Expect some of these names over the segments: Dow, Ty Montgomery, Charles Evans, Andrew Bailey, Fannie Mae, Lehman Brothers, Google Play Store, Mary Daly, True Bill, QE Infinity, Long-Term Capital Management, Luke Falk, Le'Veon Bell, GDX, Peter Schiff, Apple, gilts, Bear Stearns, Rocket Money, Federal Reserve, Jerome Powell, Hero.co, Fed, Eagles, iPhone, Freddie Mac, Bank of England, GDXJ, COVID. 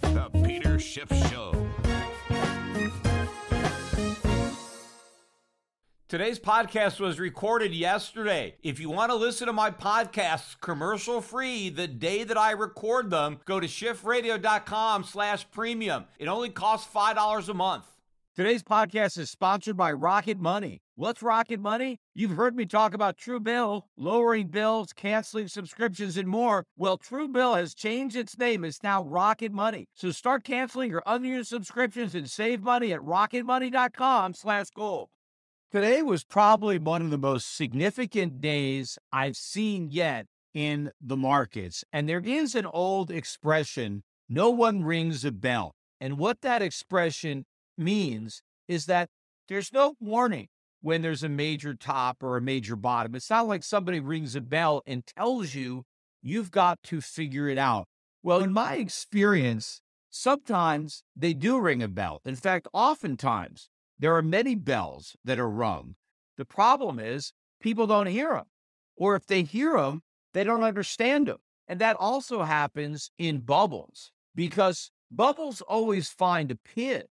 The Peter Schiff Show. Today's podcast was recorded yesterday. If you want to listen to my podcasts commercial-free the day that I record them, go to shiftradio.com/premium. It only costs $5 a month. Today's podcast is sponsored by Rocket Money. What's Rocket Money? You've heard me talk about True Bill, lowering bills, canceling subscriptions, and more. Well, True Bill has changed its name. It's now Rocket Money. So start canceling your unused subscriptions and save money at rocketmoney.com/gold. Today was probably one of the most significant days I've seen yet in the markets. And there is an old expression, no one rings a bell. And what that expression means is that there's no warning when there's a major top or a major bottom. It's not like somebody rings a bell and tells you, you've got to figure it out. Well, in my experience, sometimes they do ring a bell. In fact, oftentimes, there are many bells that are rung. The problem is people don't hear them. Or if they hear them, they don't understand them. And that also happens in bubbles because bubbles always find a pin.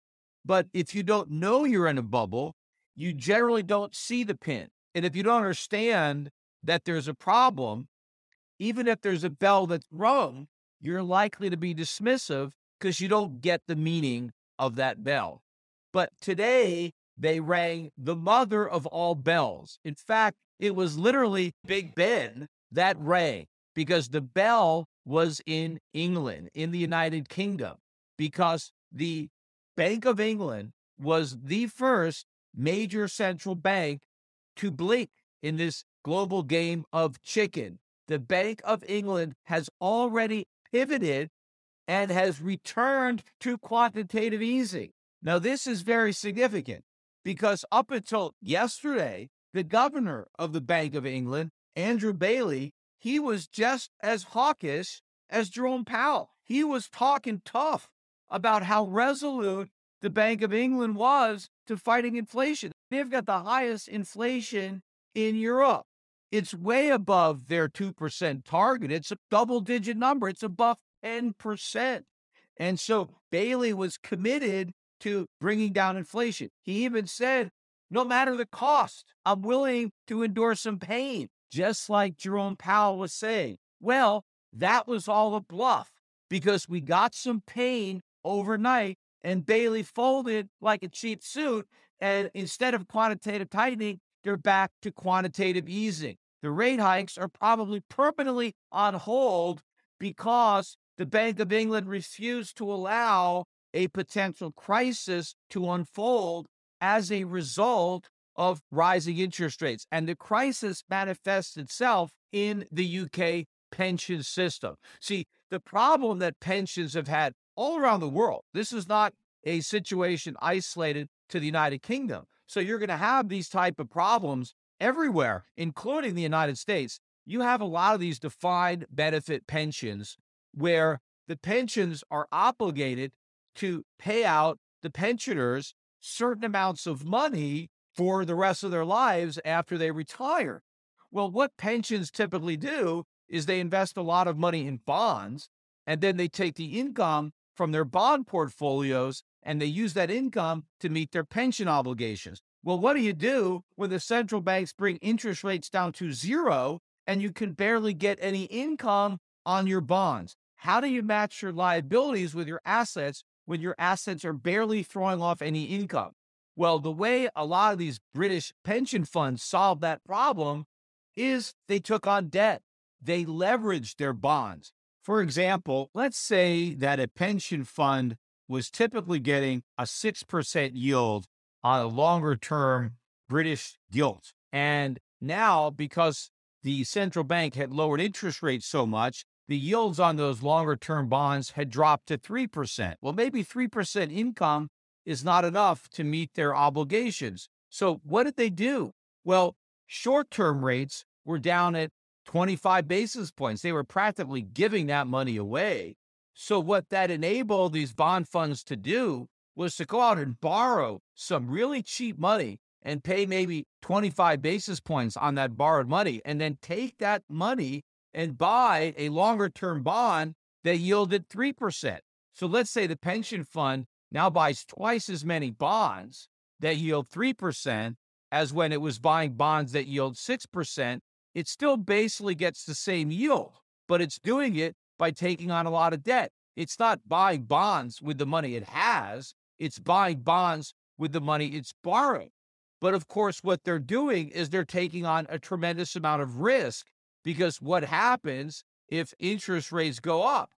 But if you don't know you're in a bubble, you generally don't see the pin. And if you don't understand that there's a problem, even if there's a bell that's rung, you're likely to be dismissive because you don't get the meaning of that bell. But today, they rang the mother of all bells. In fact, it was literally Big Ben that rang because the bell was in England, in the United Kingdom, because the Bank of England was the first major central bank to blink in this global game of chicken. The Bank of England has already pivoted and has returned to quantitative easing. Now, this is very significant because up until yesterday, the governor of the Bank of England, Andrew Bailey, he was just as hawkish as Jerome Powell. He was talking tough about how resolute the Bank of England was to fighting inflation. They've got the highest inflation in Europe. It's way above their 2% target. It's a double-digit number. It's above 10%. And so Bailey was committed to bringing down inflation. He even said, no matter the cost, I'm willing to endure some pain, just like Jerome Powell was saying. Well, that was all a bluff because we got some pain overnight and Bailey folded like a cheap suit. And instead of quantitative tightening, they're back to quantitative easing. The rate hikes are probably permanently on hold because the Bank of England refused to allow a potential crisis to unfold as a result of rising interest rates. And the crisis manifests itself in the UK pension system. See, the problem that pensions have had all around the world, this is not a situation isolated to the United Kingdom. So you're going to have these type of problems everywhere, including the United States. You have a lot of these defined benefit pensions where the pensions are obligated to pay out the pensioners certain amounts of money for the rest of their lives after they retire. Well, what pensions typically do is they invest a lot of money in bonds, and then they take the income from their bond portfolios, and they use that income to meet their pension obligations. Well, what do you do when the central banks bring interest rates down to zero, and you can barely get any income on your bonds? How do you match your liabilities with your assets when your assets are barely throwing off any income? Well, the way a lot of these British pension funds solved that problem is they took on debt. They leveraged their bonds. For example, let's say that a pension fund was typically getting a 6% yield on a longer-term British gilt. And now, because the central bank had lowered interest rates so much, the yields on those longer-term bonds had dropped to 3%. Well, maybe 3% income is not enough to meet their obligations. So what did they do? Well, short-term rates were down at 25 basis points. They were practically giving that money away. So what that enabled these bond funds to do was to go out and borrow some really cheap money and pay maybe 25 basis points on that borrowed money and then take that money and buy a longer-term bond that yielded 3%. So let's say the pension fund now buys twice as many bonds that yield 3% as when it was buying bonds that yield 6%. It still basically gets the same yield, but it's doing it by taking on a lot of debt. It's not buying bonds with the money it has. It's buying bonds with the money it's borrowing. But of course, what they're doing is they're taking on a tremendous amount of risk, because what happens if interest rates go up?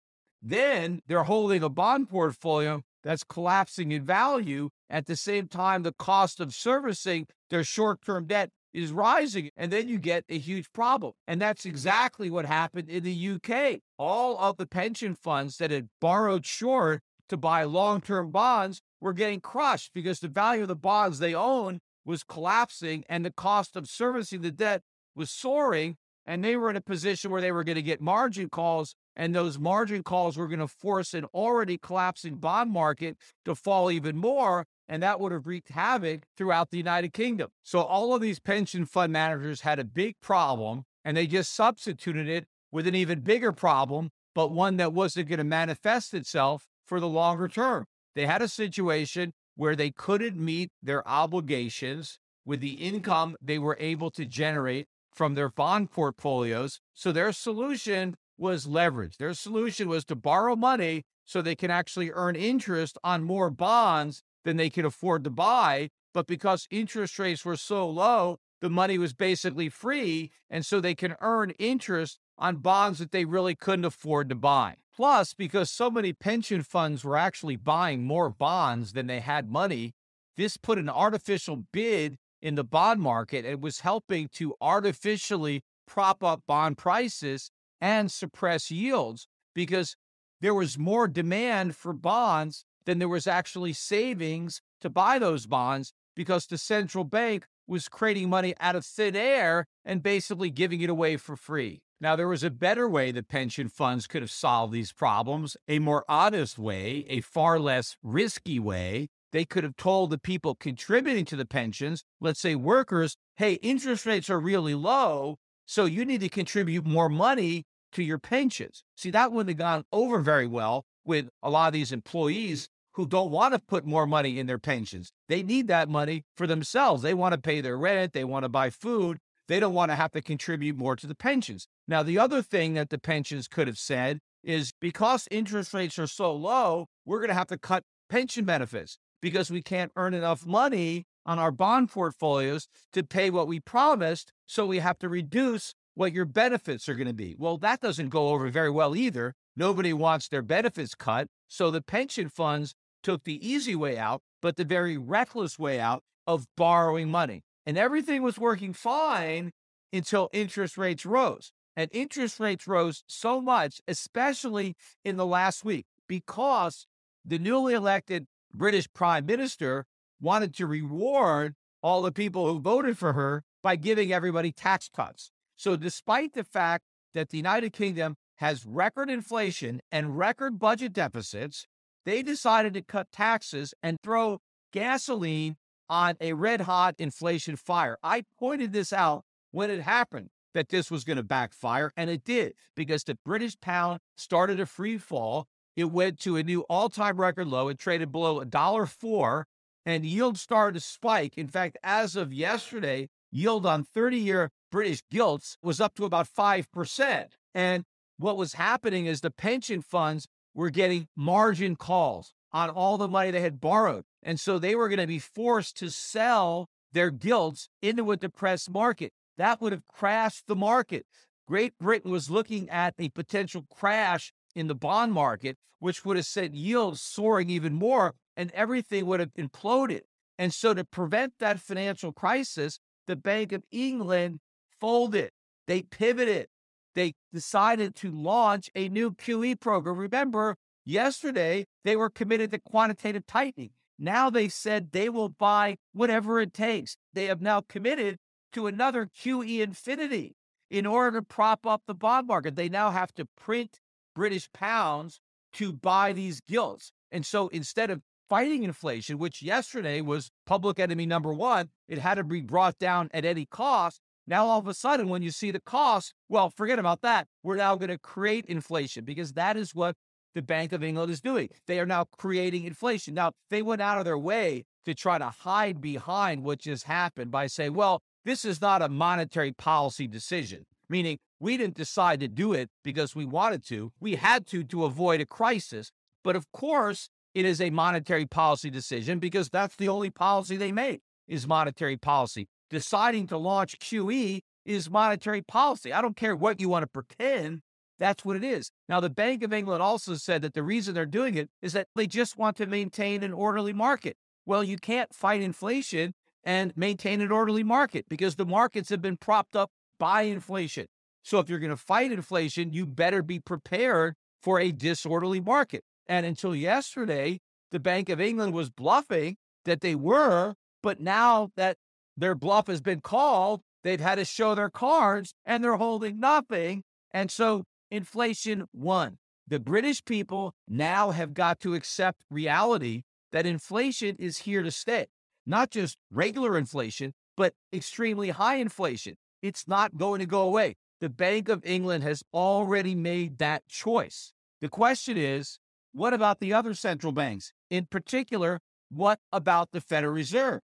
Then they're holding a bond portfolio that's collapsing in value. At the same time, the cost of servicing their short-term debt is rising, and then you get a huge problem. And that's exactly what happened in the UK. All of the pension funds that had borrowed short to buy long-term bonds were getting crushed because the value of the bonds they owned was collapsing and the cost of servicing the debt was soaring, and they were in a position where they were going to get margin calls, and those margin calls were going to force an already collapsing bond market to fall even more, and that would have wreaked havoc throughout the United Kingdom. So all of these pension fund managers had a big problem, and they just substituted it with an even bigger problem, but one that wasn't going to manifest itself for the longer term. They had a situation where they couldn't meet their obligations with the income they were able to generate from their bond portfolios. So their solution was leverage. Their solution was to borrow money so they can actually earn interest on more bonds than they could afford to buy. But because interest rates were so low, the money was basically free. And so they can earn interest on bonds that they really couldn't afford to buy. Plus, because so many pension funds were actually buying more bonds than they had money, this put an artificial bid in the bond market and was helping to artificially prop up bond prices and suppress yields, because there was more demand for bonds than there was actually savings to buy those bonds, because the central bank was creating money out of thin air and basically giving it away for free. Now, there was a better way that pension funds could have solved these problems, a more honest way, a far less risky way. They could have told the people contributing to the pensions, let's say workers, hey, interest rates are really low, so you need to contribute more money to your pensions. See, that wouldn't have gone over very well with a lot of these employees who don't want to put more money in their pensions. They need that money for themselves. They want to pay their rent. They want to buy food. They don't want to have to contribute more to the pensions. Now, the other thing that the pensions could have said is, because interest rates are so low, we're going to have to cut pension benefits because we can't earn enough money on our bond portfolios to pay what we promised, so we have to reduce what your benefits are going to be. Well, that doesn't go over very well either. Nobody wants their benefits cut, so the pension funds took the easy way out, but the very reckless way out of borrowing money. And everything was working fine until interest rates rose. And interest rates rose so much, especially in the last week, because the newly elected British Prime Minister wanted to reward all the people who voted for her by giving everybody tax cuts. So despite the fact that the United Kingdom has record inflation and record budget deficits, they decided to cut taxes and throw gasoline on a red-hot inflation fire. I pointed this out when it happened, that this was going to backfire, and it did, because the British pound started a free fall. It went to a new all-time record low. It traded below $1.04, and yields started to spike. In fact, as of yesterday, yield on 30-year British gilts was up to about 5%. And what was happening is the pension funds were getting margin calls on all the money they had borrowed. And so they were going to be forced to sell their gilts into a depressed market. That would have crashed the market. Great Britain was looking at a potential crash in the bond market, which would have sent yields soaring even more, and everything would have imploded. And so to prevent that financial crisis, the Bank of England folded. They pivoted. They decided to launch a new QE program. Remember, yesterday, they were committed to quantitative tightening. Now they said they will buy whatever it takes. They have now committed to another QE Infinity in order to prop up the bond market. They now have to print British pounds to buy these gilts. And so instead of fighting inflation, which yesterday was public enemy number one, it had to be brought down at any cost, Now, all of a sudden, when you see the cost, well, forget about that. We're now going to create inflation, because that is what the Bank of England is doing. They are now creating inflation. Now, they went out of their way to try to hide behind what just happened by saying, well, this is not a monetary policy decision, meaning we didn't decide to do it because we wanted to. We had to avoid a crisis. But of course, it is a monetary policy decision, because that's the only policy they made is monetary policy. Deciding to launch QE is monetary policy. I don't care what you want to pretend. That's what it is. Now, the Bank of England also said that the reason they're doing it is that they just want to maintain an orderly market. Well, you can't fight inflation and maintain an orderly market, because the markets have been propped up by inflation. So if you're going to fight inflation, you better be prepared for a disorderly market. And until yesterday, the Bank of England was bluffing that they were, but now that their bluff has been called, they've had to show their cards, and they're holding nothing. And so inflation won. The British people now have got to accept reality that inflation is here to stay. Not just regular inflation, but extremely high inflation. It's not going to go away. The Bank of England has already made that choice. The question is, what about the other central banks? In particular, what about the Federal Reserve?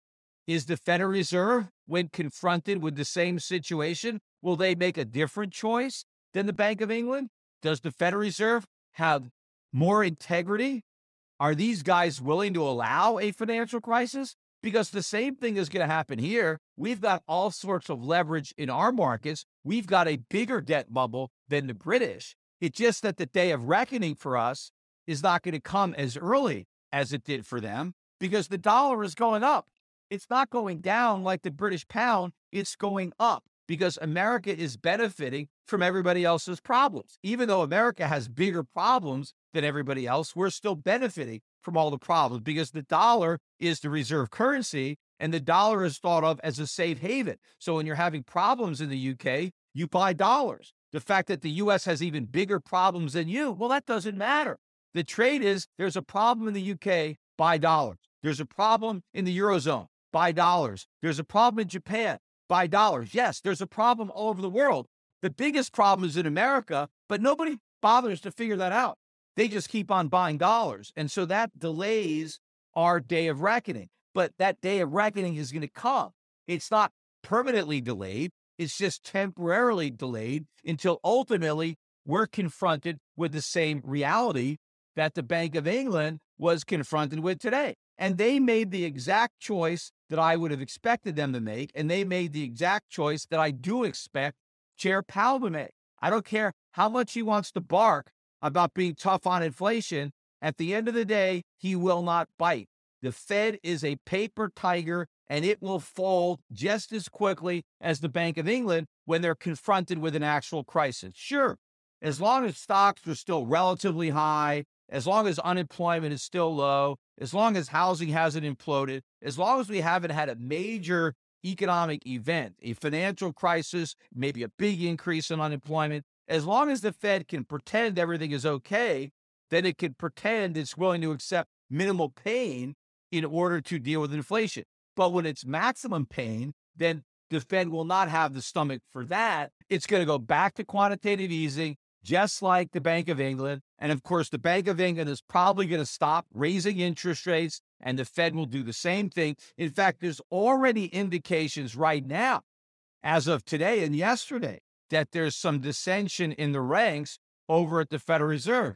Is the Federal Reserve, when confronted with the same situation, will they make a different choice than the Bank of England? Does the Federal Reserve have more integrity? Are these guys willing to allow a financial crisis? Because the same thing is going to happen here. We've got all sorts of leverage in our markets. We've got a bigger debt bubble than the British. It's just that the day of reckoning for us is not going to come as early as it did for them, because the dollar is going up. It's not going down like the British pound. It's going up because America is benefiting from everybody else's problems. Even though America has bigger problems than everybody else, we're still benefiting from all the problems, because the dollar is the reserve currency, and the dollar is thought of as a safe haven. So when you're having problems in the UK, you buy dollars. The fact that the US has even bigger problems than you, well, that doesn't matter. The trade is, there's a problem in the UK, buy dollars. There's a problem in the Eurozone, buy dollars. There's a problem in Japan, buy dollars. Yes, there's a problem all over the world. The biggest problem is in America, but nobody bothers to figure that out. They just keep on buying dollars. And so that delays our day of reckoning. But that day of reckoning is going to come. It's not permanently delayed. It's just temporarily delayed until ultimately we're confronted with the same reality that the Bank of England was confronted with today. And they made the exact choice that I would have expected them to make. And they made the exact choice that I do expect Chair Powell to make. I don't care how much he wants to bark about being tough on inflation. At the end of the day, he will not bite. The Fed is a paper tiger, and it will fold just as quickly as the Bank of England when they're confronted with an actual crisis. Sure, as long as stocks are still relatively high, as long as unemployment is still low, as long as housing hasn't imploded, as long as we haven't had a major economic event, a financial crisis, maybe a big increase in unemployment, as long as the Fed can pretend everything is okay, then it can pretend it's willing to accept minimal pain in order to deal with inflation. But when it's maximum pain, then the Fed will not have the stomach for that. It's going to go back to quantitative easing, just like the Bank of England. And of course, the Bank of England is probably going to stop raising interest rates, and the Fed will do the same thing. In fact, there's already indications right now, as of today and yesterday, that there's some dissension in the ranks over at the Federal Reserve.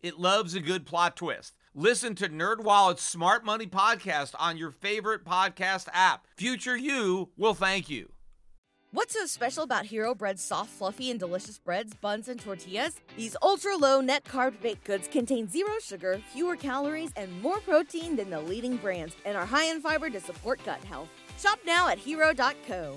It loves a good plot twist. Listen to NerdWallet's Smart Money Podcast on your favorite podcast app. Future you will thank you. What's so special about Hero Bread's soft, fluffy, and delicious breads, buns, and tortillas? These ultra-low net-carb baked goods contain zero sugar, fewer calories, and more protein than the leading brands, and are high in fiber to support gut health. Shop now at Hero.co.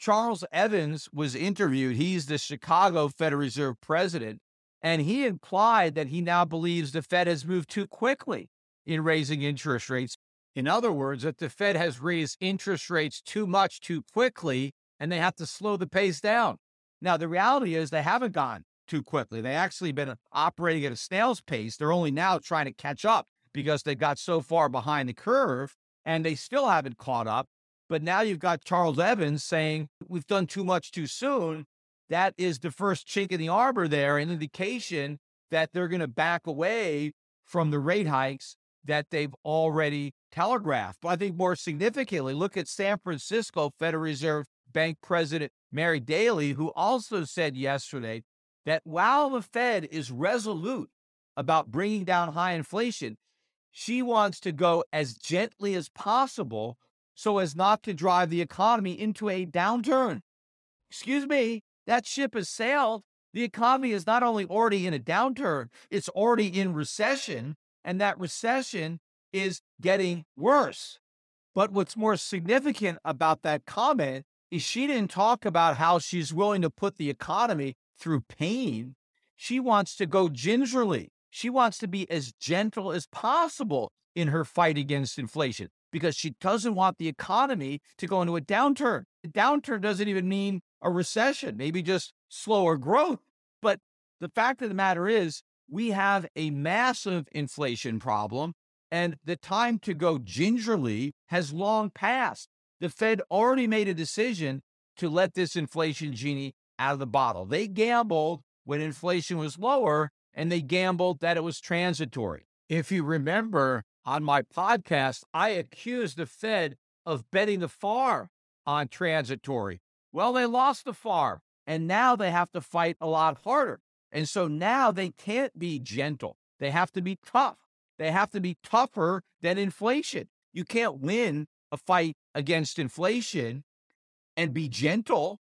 Charles Evans was interviewed. He's the Chicago Federal Reserve president, and he implied that he now believes the Fed has moved too quickly in raising interest rates. In other words, that the Fed has raised interest rates too much too quickly, and they have to slow the pace down. Now, the reality is they haven't gone too quickly. They actually been operating at a snail's pace. They're only now trying to catch up because they got so far behind the curve, and they still haven't caught up. But now you've got Charles Evans saying we've done too much too soon. That is the first chink in the arbor there, an indication that they're going to back away from the rate hikes that they've already telegraphed. But I think more significantly, look at San Francisco Federal Reserve Bank President Mary Daly, who also said yesterday that while the Fed is resolute about bringing down high inflation, she wants to go as gently as possible so as not to drive the economy into a downturn. Excuse me, that ship has sailed. The economy is not only already in a downturn, it's already in recession, and that recession is getting worse. But what's more significant about that comment is she didn't talk about how she's willing to put the economy through pain. She wants to go gingerly. She wants to be as gentle as possible in her fight against inflation because she doesn't want the economy to go into a downturn. A downturn doesn't even mean a recession, maybe just slower growth. But the fact of the matter is we have a massive inflation problem, and the time to go gingerly has long passed. The Fed already made a decision to let this inflation genie out of the bottle. They gambled when inflation was lower, and they gambled that it was transitory. If you remember on my podcast, I accused the Fed of betting the farm on transitory. Well, they lost the farm, and now they have to fight a lot harder. And so now they can't be gentle. They have to be tough. They have to be tougher than inflation. You can't win a fight against inflation and be gentle.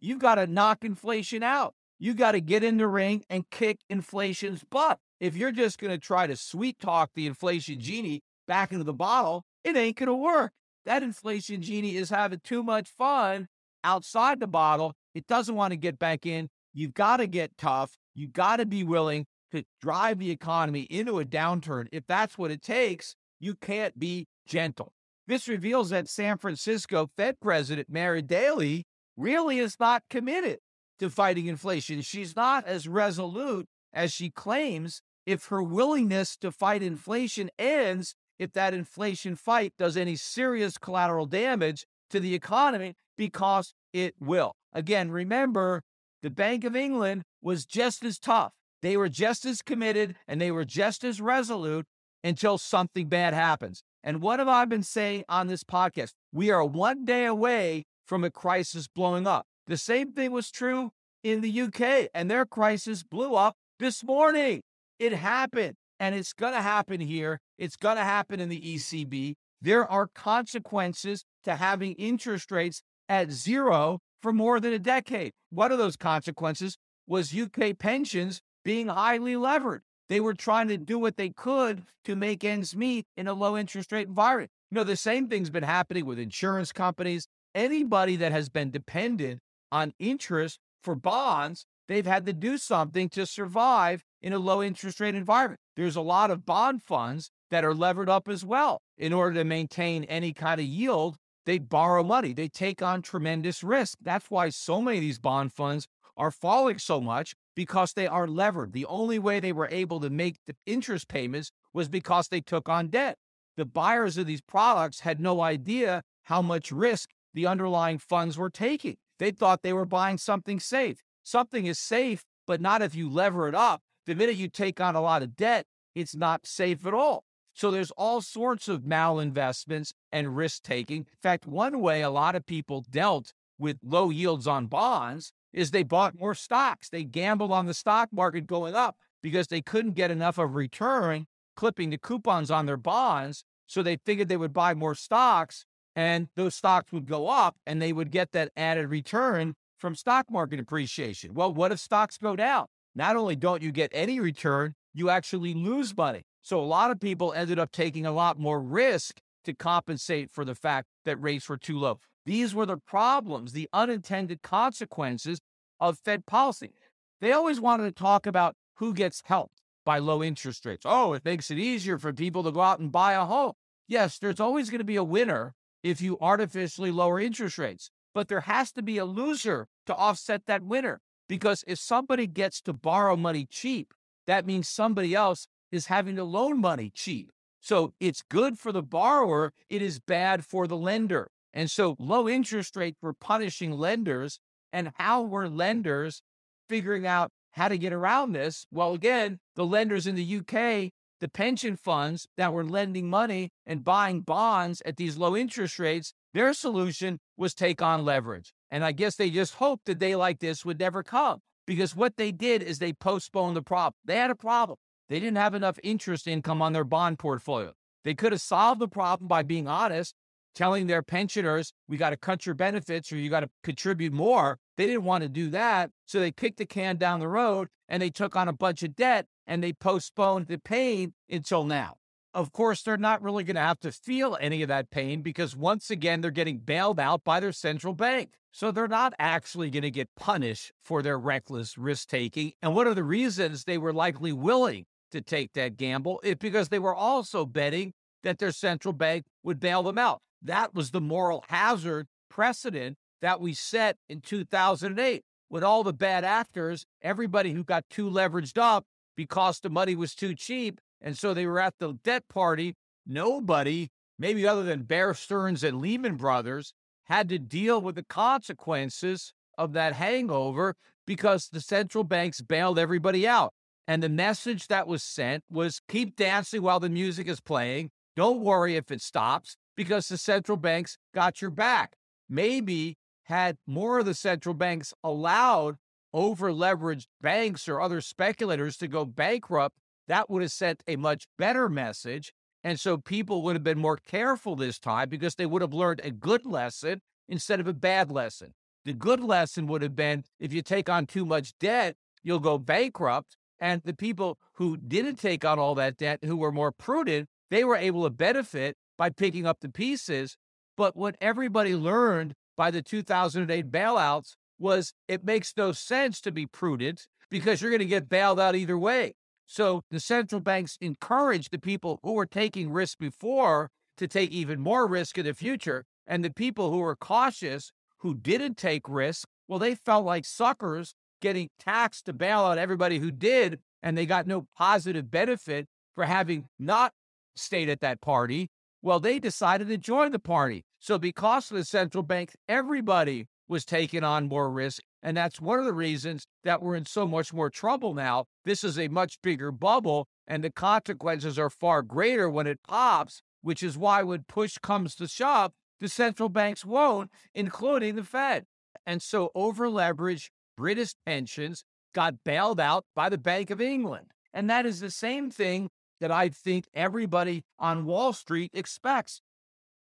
You've got to knock inflation out. You got to get in the ring and kick inflation's butt. If you're just going to try to sweet talk the inflation genie back into the bottle, it ain't going to work. That inflation genie is having too much fun outside the bottle. It doesn't want to get back in. You've got to get tough. You've got to be willing to drive the economy into a downturn. If that's what it takes, you can't be gentle. This reveals that San Francisco Fed President Mary Daly really is not committed to fighting inflation. She's not as resolute as she claims if her willingness to fight inflation ends, if that inflation fight does any serious collateral damage to the economy, because it will. Again, remember, the Bank of England was just as tough. They were just as committed, and they were just as resolute until something bad happens. And what have I been saying on this podcast? We are one day away from a crisis blowing up. The same thing was true in the UK, and their crisis blew up this morning. It happened, and it's going to happen here. It's going to happen in the ECB. There are consequences to having interest rates at zero for more than a decade. One of those consequences was UK pensions being highly levered. They were trying to do what they could to make ends meet in a low interest rate environment. You know, the same thing's been happening with insurance companies. Anybody that has been dependent on interest for bonds, they've had to do something to survive in a low interest rate environment. There's a lot of bond funds that are levered up as well. In order to maintain any kind of yield, they borrow money. They take on tremendous risk. That's why so many of these bond funds are falling so much, because they are levered. The only way they were able to make the interest payments was because they took on debt. The buyers of these products had no idea how much risk the underlying funds were taking. They thought they were buying something safe. Something is safe, but not if you lever it up. The minute you take on a lot of debt, it's not safe at all. So there's all sorts of malinvestments and risk-taking. In fact, one way a lot of people dealt with low yields on bonds is they bought more stocks. They gambled on the stock market going up because they couldn't get enough of return, clipping the coupons on their bonds. So they figured they would buy more stocks, and those stocks would go up, and they would get that added return from stock market appreciation. Well, what if stocks go down? Not only don't you get any return, you actually lose money. So a lot of people ended up taking a lot more risk to compensate for the fact that rates were too low. These were the problems, the unintended consequences of Fed policy. They always wanted to talk about who gets helped by low interest rates. Oh, it makes it easier for people to go out and buy a home. Yes, there's always going to be a winner if you artificially lower interest rates, but there has to be a loser to offset that winner, because if somebody gets to borrow money cheap, that means somebody else is having to loan money cheap. So it's good for the borrower. It is bad for the lender. And so low interest rates were punishing lenders. And how were lenders figuring out how to get around this? Well, again, the lenders in the UK, the pension funds that were lending money and buying bonds at these low interest rates, their solution was take on leverage. And I guess they just hoped a day like this would never come, because what they did is they postponed the problem. They had a problem. They didn't have enough interest income on their bond portfolio. They could have solved the problem by being honest, telling their pensioners, we got to cut your benefits or you got to contribute more. They didn't want to do that. So they kicked the can down the road and they took on a bunch of debt and they postponed the pain until now. Of course, they're not really going to have to feel any of that pain, because once again, they're getting bailed out by their central bank. So they're not actually going to get punished for their reckless risk-taking. And one of the reasons they were likely willing to take that gamble is because they were also betting that their central bank would bail them out. That was the moral hazard precedent that we set in 2008 with all the bad actors, everybody who got too leveraged up because the money was too cheap. And so they were at the debt party. Nobody, maybe other than Bear Stearns and Lehman Brothers, had to deal with the consequences of that hangover because the central banks bailed everybody out. And the message that was sent was keep dancing while the music is playing. Don't worry if it stops, because the central banks got your back. Maybe had more of the central banks allowed over-leveraged banks or other speculators to go bankrupt, that would have sent a much better message. And so people would have been more careful this time because they would have learned a good lesson instead of a bad lesson. The good lesson would have been if you take on too much debt, you'll go bankrupt. And the people who didn't take on all that debt, who were more prudent, they were able to benefit by picking up the pieces. But what everybody learned by the 2008 bailouts was it makes no sense to be prudent because you're going to get bailed out either way. So the central banks encouraged the people who were taking risk before to take even more risk in the future. And the people who were cautious, who didn't take risk, well, they felt like suckers, getting taxed to bail out everybody who did, and they got no positive benefit for having not stayed at that party. Well, they decided to join the party. So because of the central bank, everybody was taking on more risk, and that's one of the reasons that we're in so much more trouble now. This is a much bigger bubble, and the consequences are far greater when it pops, which is why when push comes to shove, the central banks won't, including the Fed. And so over-leverage British pensions got bailed out by the Bank of England. And that is the same thing that I think everybody on Wall Street expects.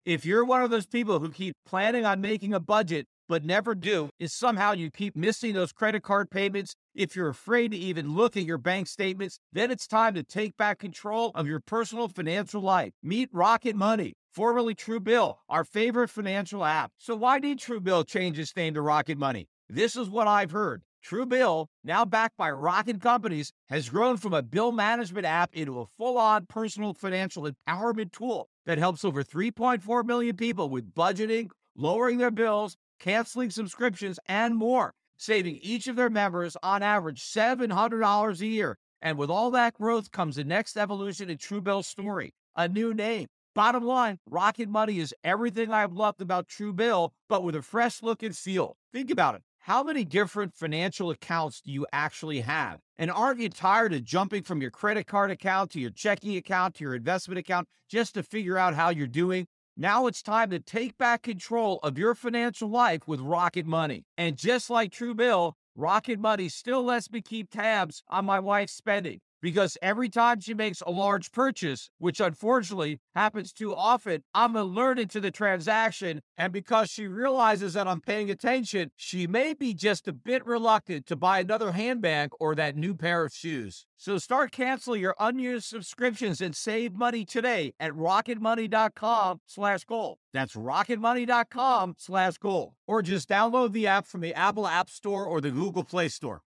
If you're one of those people who keep planning on making a budget but never do, is somehow you keep missing those credit card payments, if you're afraid to even look at your bank statements, then it's time to take back control of your personal financial life. Meet Rocket Money, formerly True Bill, our favorite financial app. So why did True Bill change its name to Rocket Money? This is what I've heard. True Bill, now backed by Rocket Companies, has grown from a bill management app into a full-on personal financial empowerment tool that helps over 3.4 million people with budgeting, lowering their bills, canceling subscriptions, and more, saving each of their members on average $700 a year. And with all that growth comes the next evolution in True Bill's story, a new name. Bottom line, Rocket Money is everything I've loved about True Bill, but with a fresh look and feel. Think about it. How many different financial accounts do you actually have? And aren't you tired of jumping from your credit card account to your checking account to your investment account just to figure out how you're doing? Now it's time to take back control of your financial life with Rocket Money. And just like True Bill, Rocket Money still lets me keep tabs on my wife's spending. because every time she makes a large purchase, which unfortunately happens too often, I'm alerted to the transaction. And because she realizes that I'm paying attention, she may be just a bit reluctant to buy another handbag or that new pair of shoes. So start canceling your unused subscriptions and save money today at rocketmoney.com/goal. That's rocketmoney.com/goal. Or just download the app from the Apple App Store or the Google Play Store.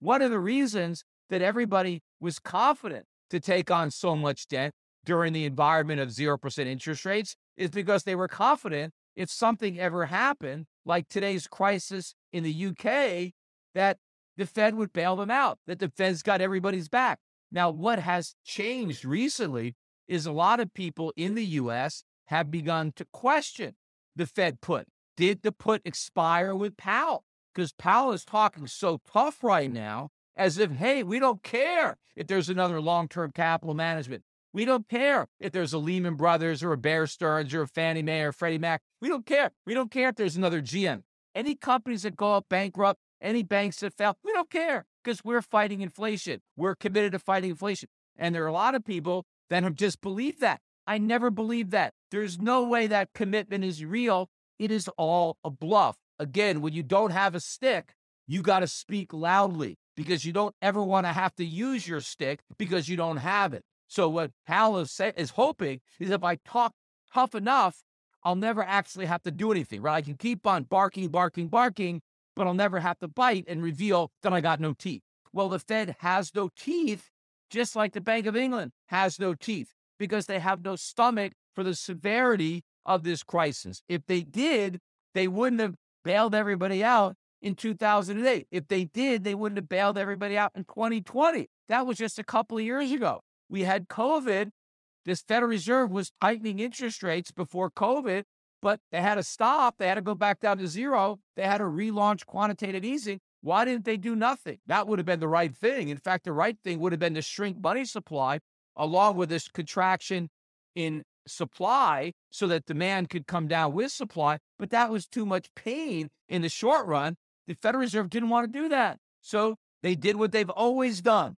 One of the reasons that everybody was confident to take on so much debt during the environment of 0% interest rates is because they were confident if something ever happened, like today's crisis in the UK, that the Fed would bail them out, that the Fed's got everybody's back. Now, what has changed recently is a lot of people in the U.S. have begun to question the Fed put. Did the put expire with Powell? Because Powell is talking so tough right now, as if, hey, we don't care if there's another long-term capital management. We don't care if there's a Lehman Brothers or a Bear Stearns or a Fannie Mae or Freddie Mac. We don't care. We don't care if there's another GM. Any companies that go up bankrupt, any banks that fail, we don't care because we're fighting inflation. We're committed to fighting inflation. And there are a lot of people that have just believed that. I never believed that. There's no way that commitment is real. It is all a bluff. Again, when you don't have a stick, you got to speak loudly, because you don't ever want to have to use your stick because you don't have it. So what Powell is hoping is if I talk tough enough, I'll never actually have to do anything, right? I can keep on barking, but I'll never have to bite and reveal that I got no teeth. Well, the Fed has no teeth, just like the Bank of England has no teeth, because they have no stomach for the severity of this crisis. If they did, they wouldn't have bailed everybody out in 2008. If they did, they wouldn't have bailed everybody out in 2020. That was just a couple of years ago. We had COVID. This Federal Reserve was tightening interest rates before COVID, but they had to stop. They had to go back down to zero. They had to relaunch quantitative easing. Why didn't they do nothing? That would have been the right thing. In fact, the right thing would have been to shrink money supply along with this contraction in supply so that demand could come down with supply. But that was too much pain in the short run. The Federal Reserve didn't want to do that. So they did what they've always done.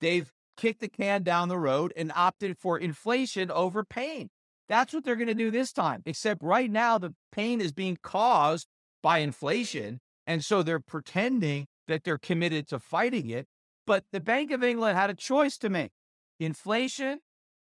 They've kicked the can down the road and opted for inflation over pain. That's what they're going to do this time, except right now the pain is being caused by inflation. And so they're pretending that they're committed to fighting it. But the Bank of England had a choice to make: inflation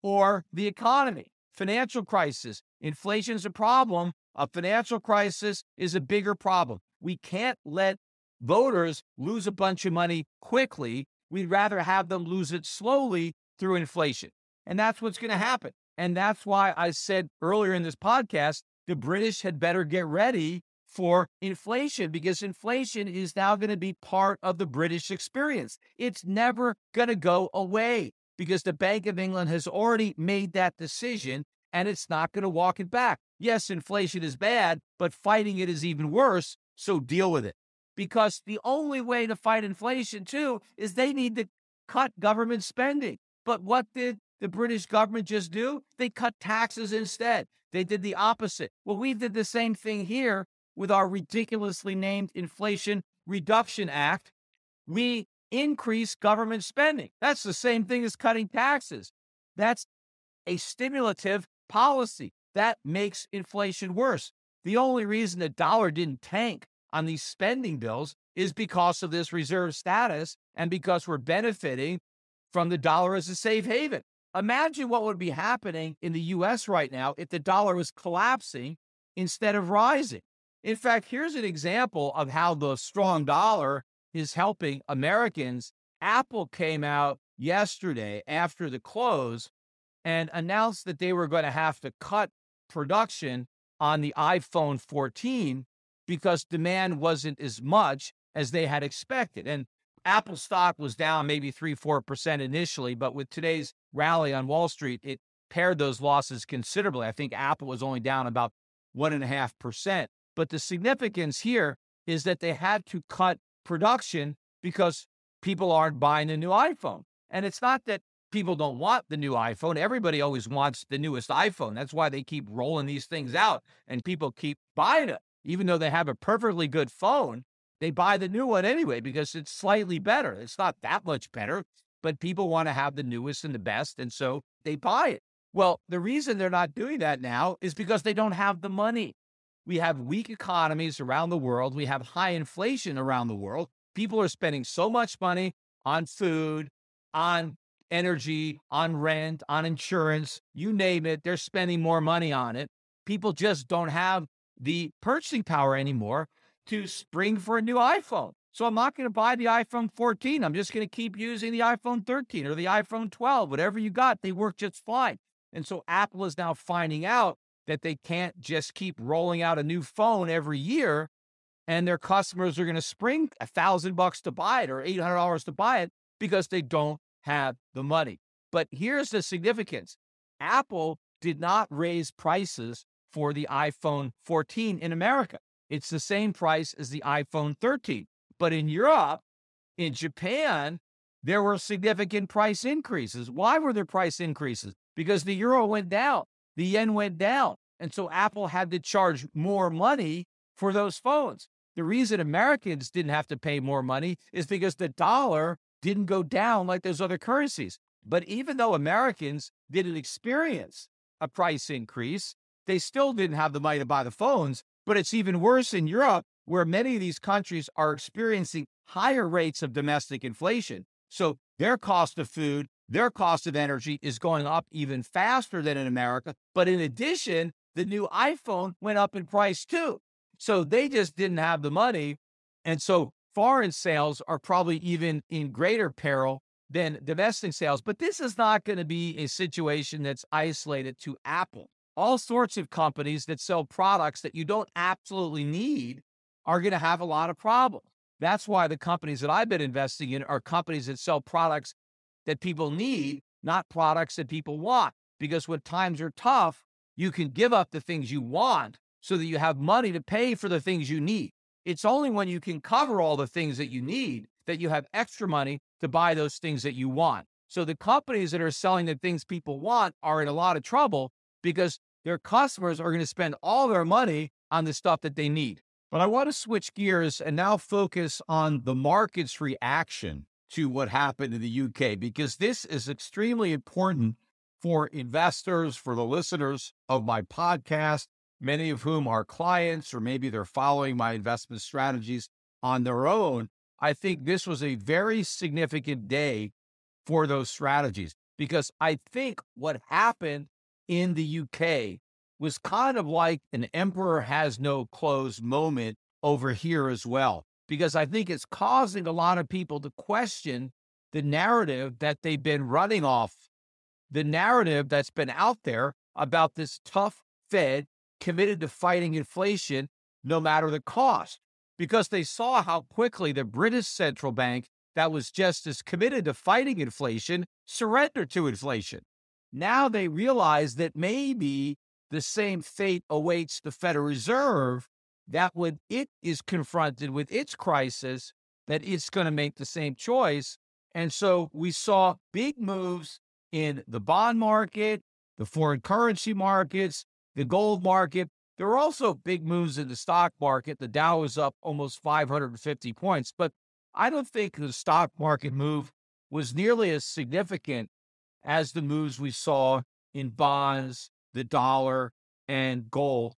or the economy, financial crisis. Inflation's a problem. A financial crisis is a bigger problem. We can't let voters lose a bunch of money quickly. We'd rather have them lose it slowly through inflation. And that's what's going to happen. And that's why I said earlier in this podcast, the British had better get ready for inflation, because inflation is now going to be part of the British experience. It's never going to go away because the Bank of England has already made that decision and it's not going to walk it back. Yes, inflation is bad, but fighting it is even worse. So deal with it, because the only way to fight inflation, too, is they need to cut government spending. But what did the British government just do? They cut taxes instead. They did the opposite. Well, we did the same thing here with our ridiculously named Inflation Reduction Act. We increased government spending. That's the same thing as cutting taxes. That's a stimulative policy. That makes inflation worse. The only reason the dollar didn't tank on these spending bills is because of this reserve status and because we're benefiting from the dollar as a safe haven. Imagine what would be happening in the U.S. right now if the dollar was collapsing instead of rising. In fact, here's an example of how the strong dollar is helping Americans. Apple came out yesterday after the close and announced that they were going to have to cut production on the iPhone 14 because demand wasn't as much as they had expected. And Apple stock was down maybe 3-4% initially, but with today's rally on Wall Street, it pared those losses considerably. I think Apple was only down about 1.5%. But the significance here is that they had to cut production because people aren't buying the new iPhone. And it's not that people don't want the new iPhone. Everybody always wants the newest iPhone. That's why they keep rolling these things out and people keep buying it. Even though they have a perfectly good phone, they buy the new one anyway because it's slightly better. It's not that much better, but people want to have the newest and the best, and so they buy it. Well, the reason they're not doing that now is because they don't have the money. We have weak economies around the world. We have high inflation around the world. People are spending so much money on food, on energy, on rent, on insurance, you name it. They're spending more money on it. People just don't have the purchasing power anymore to spring for a new iPhone. So I'm not going to buy the iPhone 14. I'm just going to keep using the iPhone 13 or the iPhone 12, whatever you got. They work just fine. And so Apple is now finding out that they can't just keep rolling out a new phone every year, and their customers are going to spring $1,000 to buy it or $800 to buy it because they don't have the money. But here's the significance. Apple did not raise prices for the iPhone 14 in America. It's the same price as the iPhone 13. But in Europe, in Japan, there were significant price increases. Why were there price increases? Because the euro went down. The yen went down. And so Apple had to charge more money for those phones. The reason Americans didn't have to pay more money is because the dollar didn't go down like those other currencies. But even though Americans didn't experience a price increase, they still didn't have the money to buy the phones. But it's even worse in Europe, where many of these countries are experiencing higher rates of domestic inflation. So their cost of food, their cost of energy is going up even faster than in America. But in addition, the new iPhone went up in price too. So they just didn't have the money. And so foreign sales are probably even in greater peril than domestic sales. But this is not going to be a situation that's isolated to Apple. All sorts of companies that sell products that you don't absolutely need are going to have a lot of problems. That's why the companies that I've been investing in are companies that sell products that people need, not products that people want. Because when times are tough, you can give up the things you want so that you have money to pay for the things you need. It's only when you can cover all the things that you need that you have extra money to buy those things that you want. So the companies that are selling the things people want are in a lot of trouble because their customers are going to spend all their money on the stuff that they need. But I want to switch gears and now focus on the market's reaction to what happened in the UK, because this is extremely important for investors, for the listeners of my podcast, many of whom are clients, or maybe they're following my investment strategies on their own. I think this was a very significant day for those strategies, because I think what happened in the UK was kind of like an emperor has no clothes moment over here as well, because I think it's causing a lot of people to question the narrative that they've been running off, the narrative that's been out there about this tough Fed committed to fighting inflation no matter the cost, because they saw how quickly the British central bank that was just as committed to fighting inflation surrendered to inflation. Now they realize that maybe the same fate awaits the Federal Reserve, that when it is confronted with its crisis, that it's going to make the same choice. And so we saw big moves in the bond market, the foreign currency markets, the gold market. There were also big moves in the stock market. The Dow was up almost 550 points, but I don't think the stock market move was nearly as significant as the moves we saw in bonds, the dollar, and gold,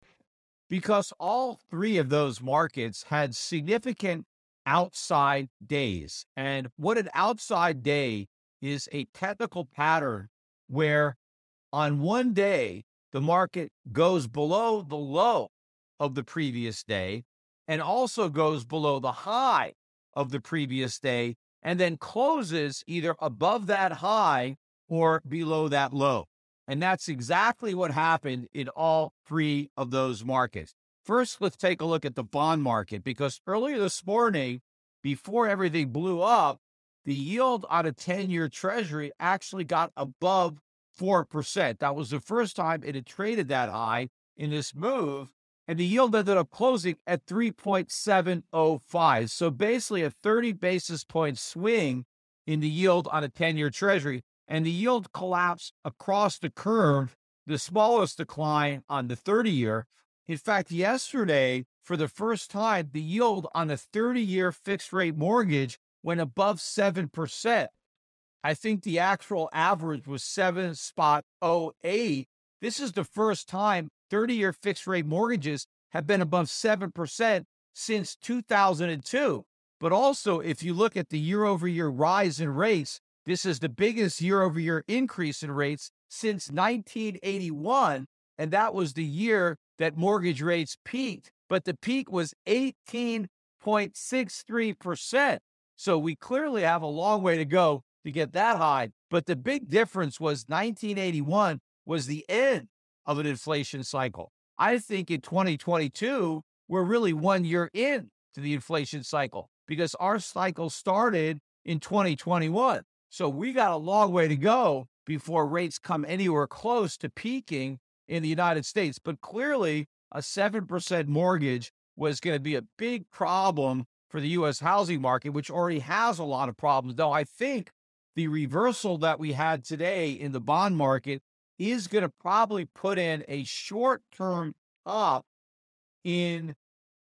because all three of those markets had significant outside days. And what an outside day is a technical pattern where on one day, the market goes below the low of the previous day and also goes below the high of the previous day, and then closes either above that high or below that low. And that's exactly what happened in all three of those markets. First, let's take a look at the bond market, because earlier this morning, before everything blew up, the yield on a 10-year treasury actually got above 4%. That was the first time it had traded that high in this move, and the yield ended up closing at 3.705. So basically a 30 basis point swing in the yield on a 10-year treasury. And the yield collapsed across the curve, the smallest decline on the 30-year. In fact, yesterday, for the first time, the yield on a 30-year fixed-rate mortgage went above 7%. I think the actual average was 7.08. This is the first time 30-year fixed rate mortgages have been above 7% since 2002. But also, if you look at the year-over-year rise in rates, this is the biggest year-over-year increase in rates since 1981, and that was the year that mortgage rates peaked. But the peak was 18.63%. So we clearly have a long way to go to get that high. But the big difference was 1981 was the end of an inflation cycle. I think in 2022, we're really 1 year in to the inflation cycle because our cycle started in 2021. So we got a long way to go before rates come anywhere close to peaking in the United States. But clearly, a 7% mortgage was going to be a big problem for the U.S. housing market, which already has a lot of problems. Though I think the reversal that we had today in the bond market is going to probably put in a short-term up in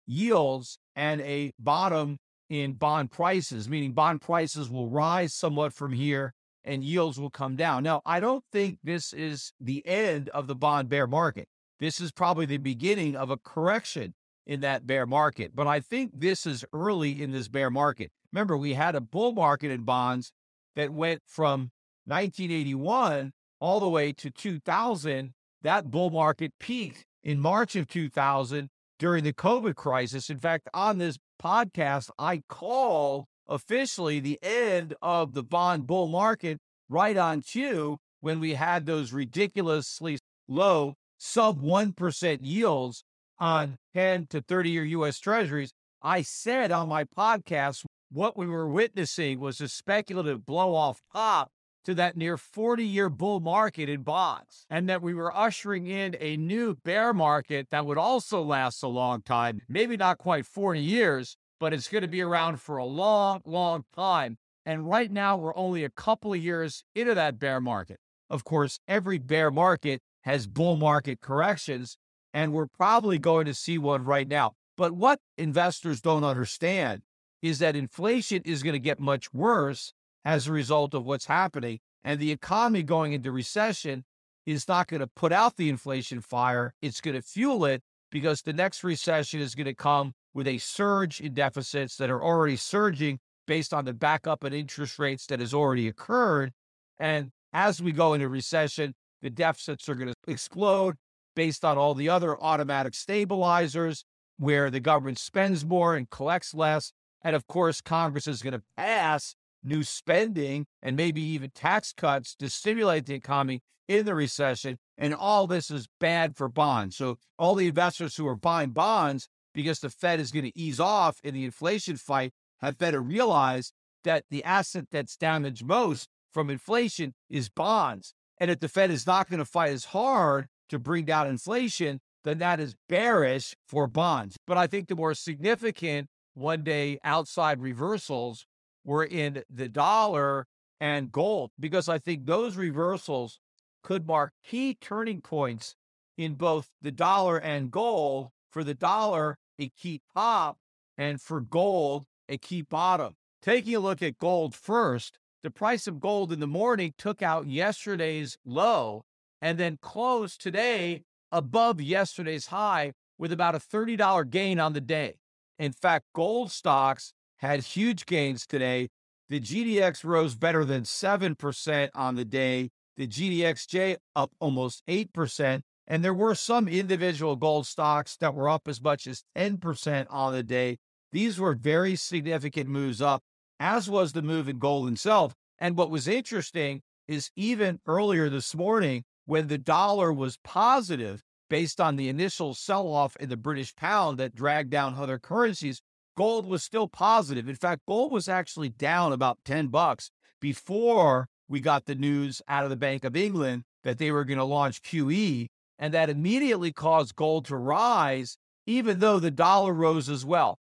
yields and a bottom in bond prices, meaning bond prices will rise somewhat from here and yields will come down. Now, I don't think this is the end of the bond bear market. This is probably the beginning of a correction in that bear market, but I think this is early in this bear market. Remember, we had a bull market in bonds that went from 1981 all the way to 2000. That bull market peaked in March of 2000 during the COVID crisis. In fact, on this podcast, I call officially the end of the bond bull market right on cue when we had those ridiculously low sub 1% yields on 10 to 30-year U.S. Treasuries. I said on my podcast what we were witnessing was a speculative blow-off top to that near 40-year bull market in bonds, and that we were ushering in a new bear market that would also last a long time, maybe not quite 40 years, but it's going to be around for a long, long time. And right now, we're only a couple of years into that bear market. Of course, every bear market has bull market corrections, and we're probably going to see one right now. But what investors don't understand is that inflation is going to get much worse as a result of what's happening, and the economy going into recession is not going to put out the inflation fire. It's going to fuel it because the next recession is going to come with a surge in deficits that are already surging based on the back up in interest rates that has already occurred. And as we go into recession, the deficits are going to explode based on all the other automatic stabilizers where the government spends more and collects less. And of course, Congress is going to pass new spending and maybe even tax cuts to stimulate the economy in the recession. And all this is bad for bonds. So all the investors who are buying bonds because the Fed is going to ease off in the inflation fight have better realize that the asset that's damaged most from inflation is bonds. And if the Fed is not going to fight as hard to bring down inflation, then that is bearish for bonds. But I think the more significant one-day outside reversals were in the dollar and gold, because I think those reversals could mark key turning points in both the dollar and gold. For the dollar, a key top, and for gold, a key bottom. Taking a look at gold first, the price of gold in the morning took out yesterday's low and then closed today above yesterday's high with about a $30 gain on the day. In fact, gold stocks had huge gains today. The GDX rose better than 7% on the day. The GDXJ up almost 8%. And there were some individual gold stocks that were up as much as 10% on the day. These were very significant moves up, as was the move in gold itself. And what was interesting is even earlier this morning, when the dollar was positive based on the initial sell-off in the British pound that dragged down other currencies, gold was still positive. In fact, gold was actually down about $10 before we got the news out of the Bank of England that they were going to launch QE, and that immediately caused gold to rise, even though the dollar rose as well.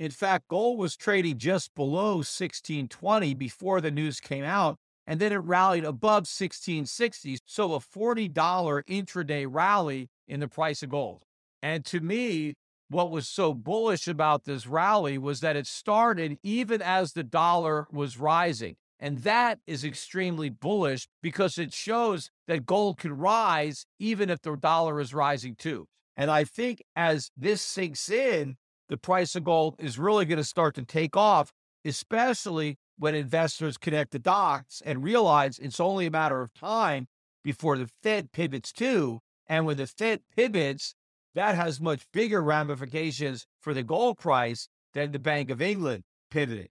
In fact, gold was trading just below 1620 before the news came out, and then it rallied above 1660, so a $40 intraday rally in the price of gold. And to me, what was so bullish about this rally was that it started even as the dollar was rising. And that is extremely bullish because it shows that gold can rise even if the dollar is rising too. And I think as this sinks in, the price of gold is really going to start to take off, especially when investors connect the dots and realize it's only a matter of time before the Fed pivots too. And when the Fed pivots, that has much bigger ramifications for the gold price than the Bank of England pivoted.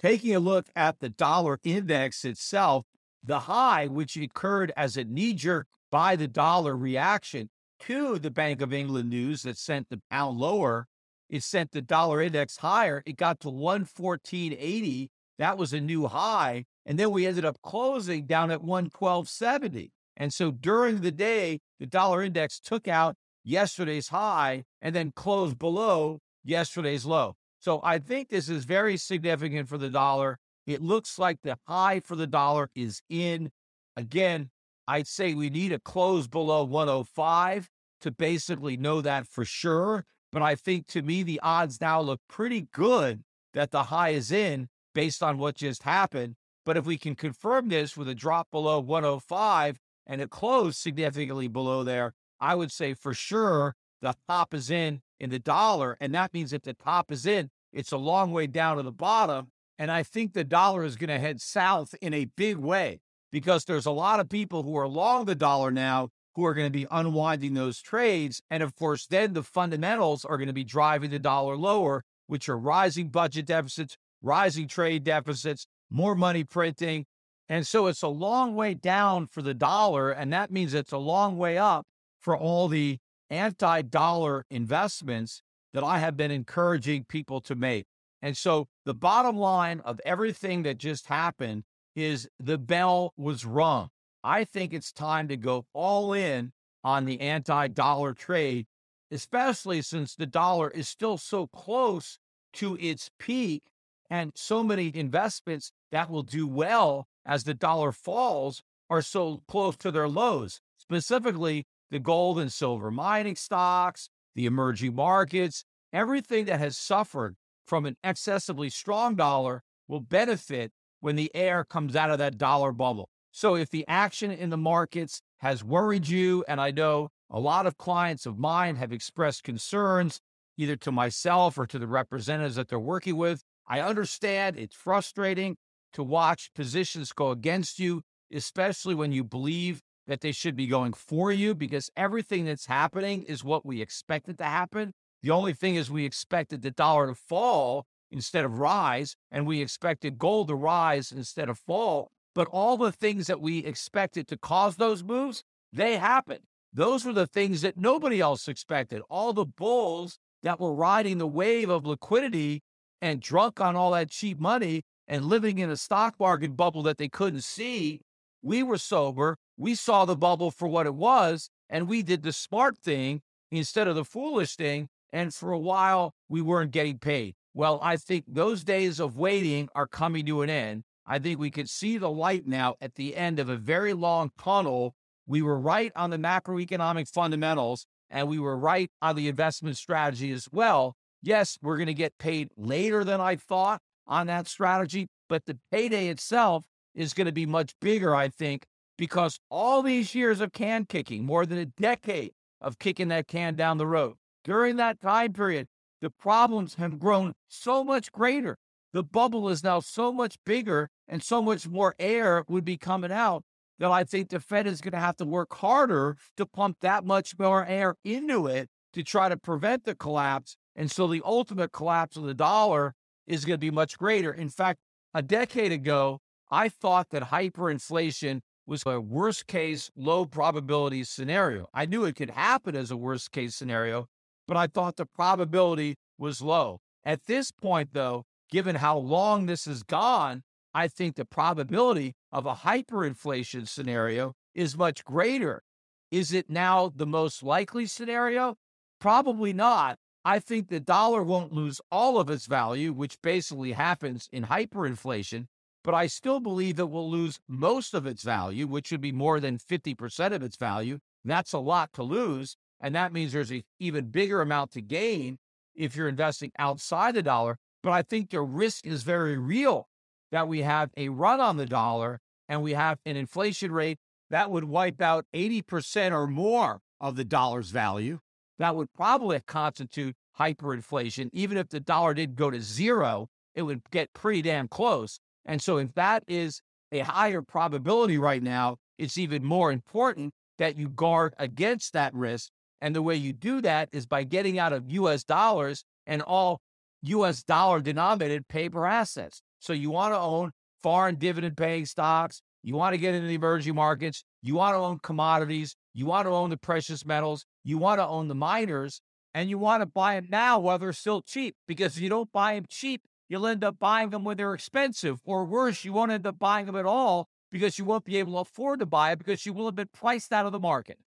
Taking a look at the dollar index itself, the high, which occurred as a knee-jerk buy the dollar reaction to the Bank of England news that sent the pound lower, it sent the dollar index higher. It got to 114.80. That was a new high. And then we ended up closing down at 112.70. And so during the day, the dollar index took out yesterday's high and then closed below yesterday's low. So I think this is very significant for the dollar. It looks like the high for the dollar is in. Again, I'd say we need a close below 105 to basically know that for sure. But I think, to me, the odds now look pretty good that the high is in based on what just happened. But if we can confirm this with a drop below 105 and a close significantly below there, I would say for sure the top is in the dollar. And that means if the top is in, it's a long way down to the bottom. And I think the dollar is going to head south in a big way because there's a lot of people who are long the dollar now who are going to be unwinding those trades. And of course, then the fundamentals are going to be driving the dollar lower, which are rising budget deficits, rising trade deficits, more money printing. And so it's a long way down for the dollar. And that means it's a long way up for all the anti-dollar investments that I have been encouraging people to make. And so the bottom line of everything that just happened is the bell was rung. I think it's time to go all in on the anti-dollar trade, especially since the dollar is still so close to its peak and so many investments that will do well as the dollar falls are so close to their lows, specifically the gold and silver mining stocks, the emerging markets. Everything that has suffered from an excessively strong dollar will benefit when the air comes out of that dollar bubble. So if the action in the markets has worried you, and I know a lot of clients of mine have expressed concerns, either to myself or to the representatives that they're working with, I understand it's frustrating to watch positions go against you, especially when you believe that they should be going for you, because everything that's happening is what we expected to happen. The only thing is we expected the dollar to fall instead of rise, and we expected gold to rise instead of fall. But all the things that we expected to cause those moves, they happened. Those were the things that nobody else expected. All the bulls that were riding the wave of liquidity and drunk on all that cheap money and living in a stock market bubble that they couldn't see, we were sober. We saw the bubble for what it was, and we did the smart thing instead of the foolish thing. And for a while, we weren't getting paid. Well, I think those days of waiting are coming to an end. I think we can see the light now at the end of a very long tunnel. We were right on the macroeconomic fundamentals, and we were right on the investment strategy as well. Yes, we're going to get paid later than I thought on that strategy, but the payday itself is going to be much bigger, I think, because all these years of can kicking, more than a decade of kicking that can down the road, during that time period, the problems have grown so much greater. The bubble is now so much bigger and so much more air would be coming out that I think the Fed is going to have to work harder to pump that much more air into it to try to prevent the collapse. And so the ultimate collapse of the dollar is going to be much greater. In fact, a decade ago, I thought that hyperinflation was a worst case, low probability scenario. I knew it could happen as a worst case scenario, but I thought the probability was low. At this point, though, given how long this has gone, I think the probability of a hyperinflation scenario is much greater. Is it now the most likely scenario? Probably not. I think the dollar won't lose all of its value, which basically happens in hyperinflation, but I still believe it will lose most of its value, which would be more than 50% of its value. That's a lot to lose, and that means there's an even bigger amount to gain if you're investing outside the dollar. But I think the risk is very real that we have a run on the dollar and we have an inflation rate that would wipe out 80% or more of the dollar's value. That would probably constitute hyperinflation. Even if the dollar did go to zero, it would get pretty damn close. And so if that is a higher probability right now, it's even more important that you guard against that risk. And the way you do that is by getting out of U.S. dollars and all U.S. dollar denominated paper assets. So you want to own foreign dividend paying stocks. You want to get into the emerging markets. You want to own commodities. You want to own the precious metals. You want to own the miners. And you want to buy them now while they're still cheap, because if you don't buy them cheap, you'll end up buying them when they're expensive. Or worse, you won't end up buying them at all because you won't be able to afford to buy it because you will have been priced out of the market.